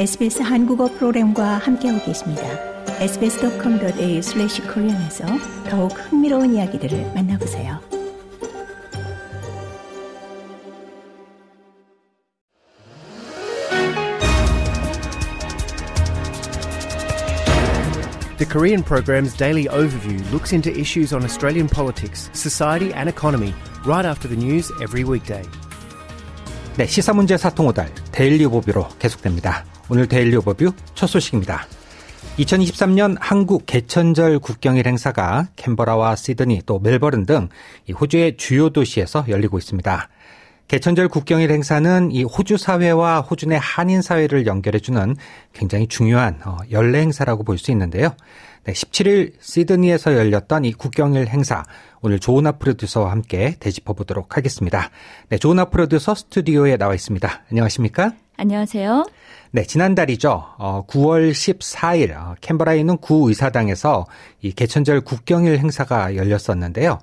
SBS 한국어 프로그램과 함께하고 계십니다. sbs.com.au/korean에서 더욱 흥미로운 이야기들을 만나보세요. The Korean program's daily overview looks into issues on Australian politics, society and economy right after the news every weekday. 네, 시사문제 사통오달 데일리 오버뷰로 계속됩니다. 오늘 데일리 오버뷰 첫 소식입니다. 2023년 한국 개천절 국경일 행사가 캔버라와 시드니 또 멜버른 등 호주의 주요 도시에서 열리고 있습니다. 개천절 국경일 행사는 이 호주 사회와 호주 내 한인 사회를 연결해주는 굉장히 중요한 연례 행사라고 볼 수 있는데요. 네, 17일 시드니에서 열렸던 이 국경일 행사, 오늘 조은아 프로듀서와 함께 되짚어보도록 하겠습니다. 네, 조은아 프로듀서 스튜디오에 나와 있습니다. 안녕하십니까? 안녕하세요. 네, 지난달이죠. 9월 14일 캔버라에 있는 구의사당에서 이 개천절 국경일 행사가 열렸었는데요.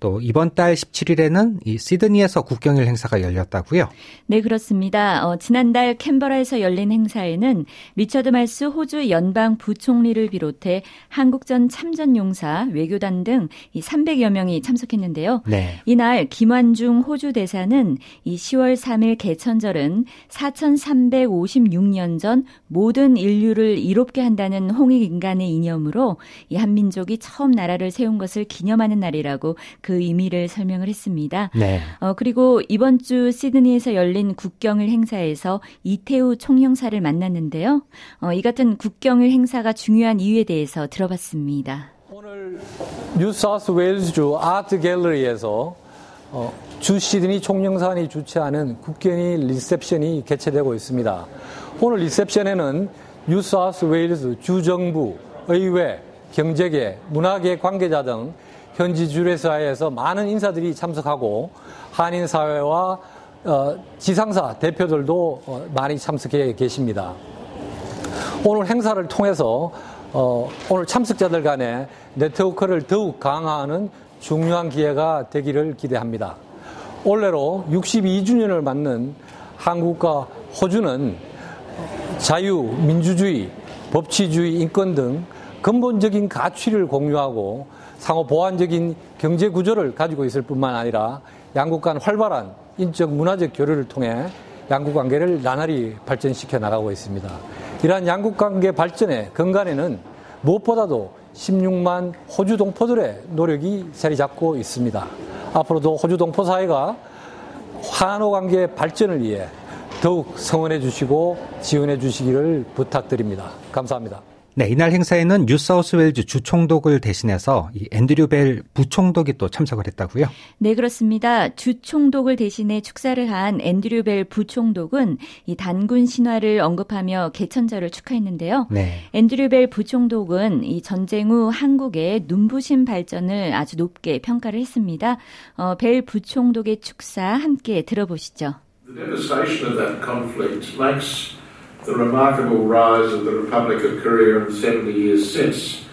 또 이번 달 17일에는 이 시드니에서 국경일 행사가 열렸다고요? 네, 그렇습니다. 지난달 캔버라에서 열린 행사에는 리처드 말스 호주 연방 부총리를 비롯해 한국전 참전용사, 외교단 등 300여 명이 참석했는데요. 네. 이날 김환중 호주 대사는 이 10월 3일 개천절은 4356년 전 모든 인류를 이롭게 한다는 홍익인간의 이념으로 이 한민족이 처음 나라를 세운 것을 기념하는 날이라고 그 의미를 설명을 했습니다. 네. 그리고 이번 주 시드니에서 열린 국경일 행사에서 이태우 총영사를 만났는데요. 이 같은 국경일 행사가 중요한 이유에 대해서 들어봤습니다. 오늘 뉴사우스웨일스주 아트 갤러리에서 주 시드니 총영사관이 주최하는 국경일 리셉션이 개최되고 있습니다. 오늘 리셉션에는 뉴사우스웨일스 주정부, 의회, 경제계, 문화계 관계자 등 현지 주례사회에서 많은 인사들이 참석하고 한인사회와 지상사 대표들도 많이 참석해 계십니다. 오늘 행사를 통해서 오늘 참석자들 간의 네트워크를 더욱 강화하는 중요한 기회가 되기를 기대합니다. 올해로 62주년을 맞는 한국과 호주는 자유, 민주주의, 법치주의, 인권 등 근본적인 가치를 공유하고 상호 보완적인 경제 구조를 가지고 있을 뿐만 아니라 양국 간 활발한 인적 문화적 교류를 통해 양국 관계를 나날이 발전시켜 나가고 있습니다. 이러한 양국 관계 발전의 근간에는 무엇보다도 16만 호주 동포들의 노력이 자리 잡고 있습니다. 앞으로도 호주 동포 사회가 한호 관계 발전을 위해 더욱 성원해 주시고 지원해 주시기를 부탁드립니다. 감사합니다. 네, 이날 행사에는 뉴사우스웨일즈 주총독을 대신해서 이 앤드류 벨 부총독이 또 참석을 했다고요? 네, 그렇습니다. 주총독을 대신해 축사를 한 앤드류 벨 부총독은 이 단군 신화를 언급하며 개천절을 축하했는데요. 네. 앤드류 벨 부총독은 이 전쟁 후 한국의 눈부신 발전을 아주 높게 평가를 했습니다. 벨 부총독의 축사 함께 들어보시죠. The devastation of that conflict makes the remarkable rise of the Republic of Korea in 70 years since,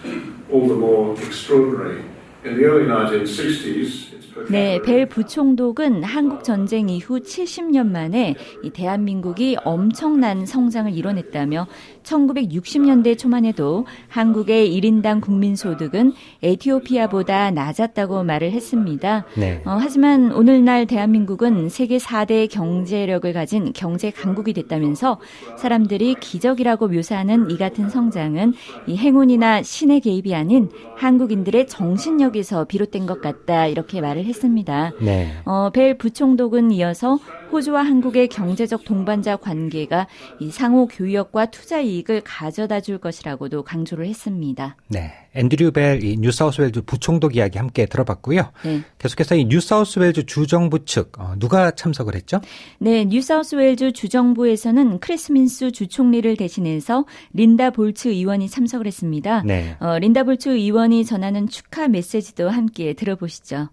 all the more extraordinary. In the early 1960s, 네, 벨 부총독은 한국 전쟁 이후 70년 만에 이 대한민국이 엄청난 성장을 이뤄냈다며 1960년대 초만 해도 한국의 1인당 국민소득은 에티오피아보다 낮았다고 말을 했습니다. 네. 하지만 오늘날 대한민국은 세계 4대 경제력을 가진 경제 강국이 됐다면서 사람들이 기적이라고 묘사하는 이 같은 성장은 이 행운이나 신의 개입이 아닌 한국인들의 정신력에서 비롯된 것 같다, 이렇게 말을 했습니다. 네. 벨 부총독은 이어서 호주와 한국의 경제적 동반자 관계가 이 상호 교역과 투자 이익을 가져다 줄 것이라고도 강조를 했습니다. 네, 앤드류 벨 이 뉴사우스웨일즈 부총독 이야기 함께 들어봤고요. 네. 계속해서 이 뉴사우스웨일즈 주정부 측 누가 참석을 했죠? 네, 뉴사우스웨일즈 주정부에서는 크리스 민스 주총리를 대신해서 린다 볼츠 의원이 참석을 했습니다. 네. 린다 볼츠 의원이 전하는 축하 메시지도 함께 들어보시죠.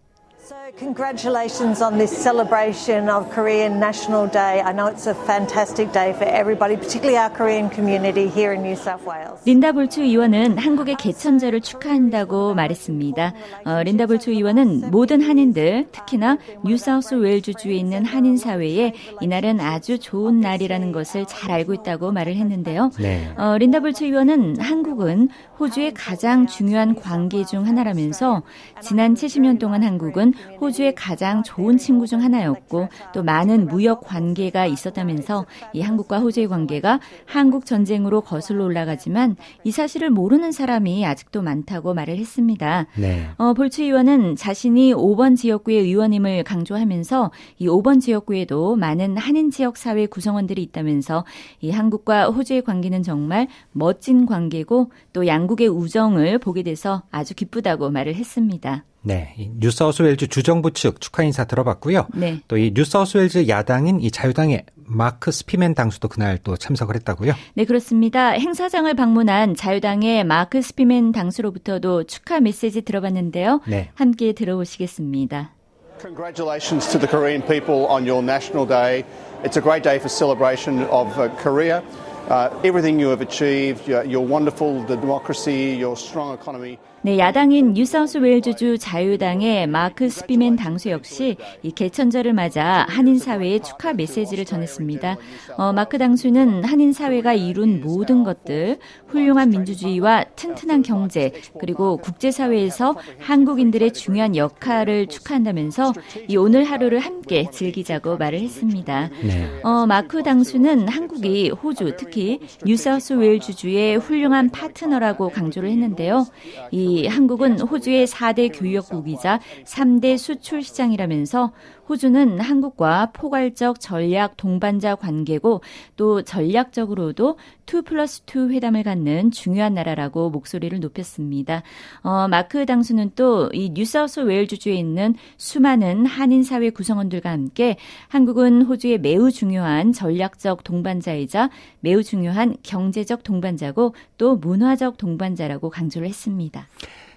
So Congratulations on this celebration of Korean National Day. I know it's a fantastic day for everybody, particularly our Korean community here in New South Wales. 린다 볼츠 의원은 한국의 개천절을 축하한다고 말했습니다. 린다 볼츠 의원은 모든 한인들, 특히나 뉴사우스웨일즈 주에 있는 한인 사회에 이날은 아주 좋은 날이라는 것을 잘 알고 있다고 말을 했는데요. 네. 린다 볼츠 의원은 한국은 호주의 가장 중요한 관계 중 하나라면서 지난 70년 동안 한국은 호주의 가장 좋은 친구 중 하나였고 또 많은 무역 관계가 있었다면서 이 한국과 호주의 관계가 한국 전쟁으로 거슬러 올라가지만 이 사실을 모르는 사람이 아직도 많다고 말을 했습니다. 네. 볼츠 의원은 자신이 5번 지역구의 의원임을 강조하면서 이 5번 지역구에도 많은 한인 지역 사회 구성원들이 있다면서 이 한국과 호주의 관계는 정말 멋진 관계고 또 양국의 우정을 보게 돼서 아주 기쁘다고 말을 했습니다. 네, 뉴사우스웨일즈 주정부 측 축하 인사 들어봤고요. 네. 또 이 뉴사우스웨일즈 야당인 이 자유당의 마크 스피맨 당수도 그날 또 참석을 했다고요? 네, 그렇습니다. 행사장을 방문한 자유당의 마크 스피맨 당수로부터도 축하 메시지 들어봤는데요. 네. 함께 들어보시겠습니다. Congratulations to the Korean people on your National Day. It's a great day for celebration of Korea. Everything you have achieved, your wonderful democracy, your strong economy. 네, 야당인 뉴사우스웨일즈주 자유당의 마크 스피맨 당수 역시 이 개천절을 맞아 한인 사회에 축하 메시지를 전했습니다. 마크 당수는 한인 사회가 이룬 모든 것들, 훌륭한 민주주의와 튼튼한 경제, 그리고 국제사회에서 한국인들의 중요한 역할을 축하한다면서 이 오늘 하루를 함께 즐기자고 말을 했습니다. 네. 마크 당수는 한국이 호주, 특히 뉴사우스웨일즈주의 훌륭한 파트너라고 강조를 했는데요. 이 한국은 호주의 4대 교역국이자 3대 수출 시장이라면서 호주는 한국과 포괄적 전략 동반자 관계고 또 전략적으로도 2+2 회담을 갖는 중요한 나라라고 목소리를 높였습니다. 마크 당수는 또 이 뉴사우스 웨일즈주에 있는 수많은 한인사회 구성원들과 함께 한국은 호주의 매우 중요한 전략적 동반자이자 매우 중요한 경제적 동반자고 또 문화적 동반자라고 강조를 했습니다.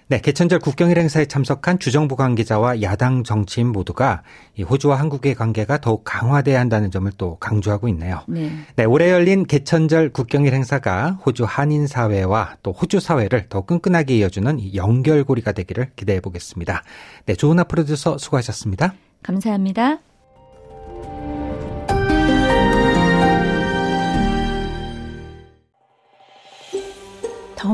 네, 개천절 국경일 행사에 참석한 주정부 관계자와 야당 정치인 모두가 이 호주와 한국의 관계가 더욱 강화돼야 한다는 점을 또 강조하고 있네요. 네. 네, 올해 열린 개천절 국경일 행사가 호주 한인 사회와 또 호주 사회를 더 끈끈하게 이어주는 이 연결고리가 되기를 기대해 보겠습니다. 네, 조은하 프로듀서 수고하셨습니다. 감사합니다. 더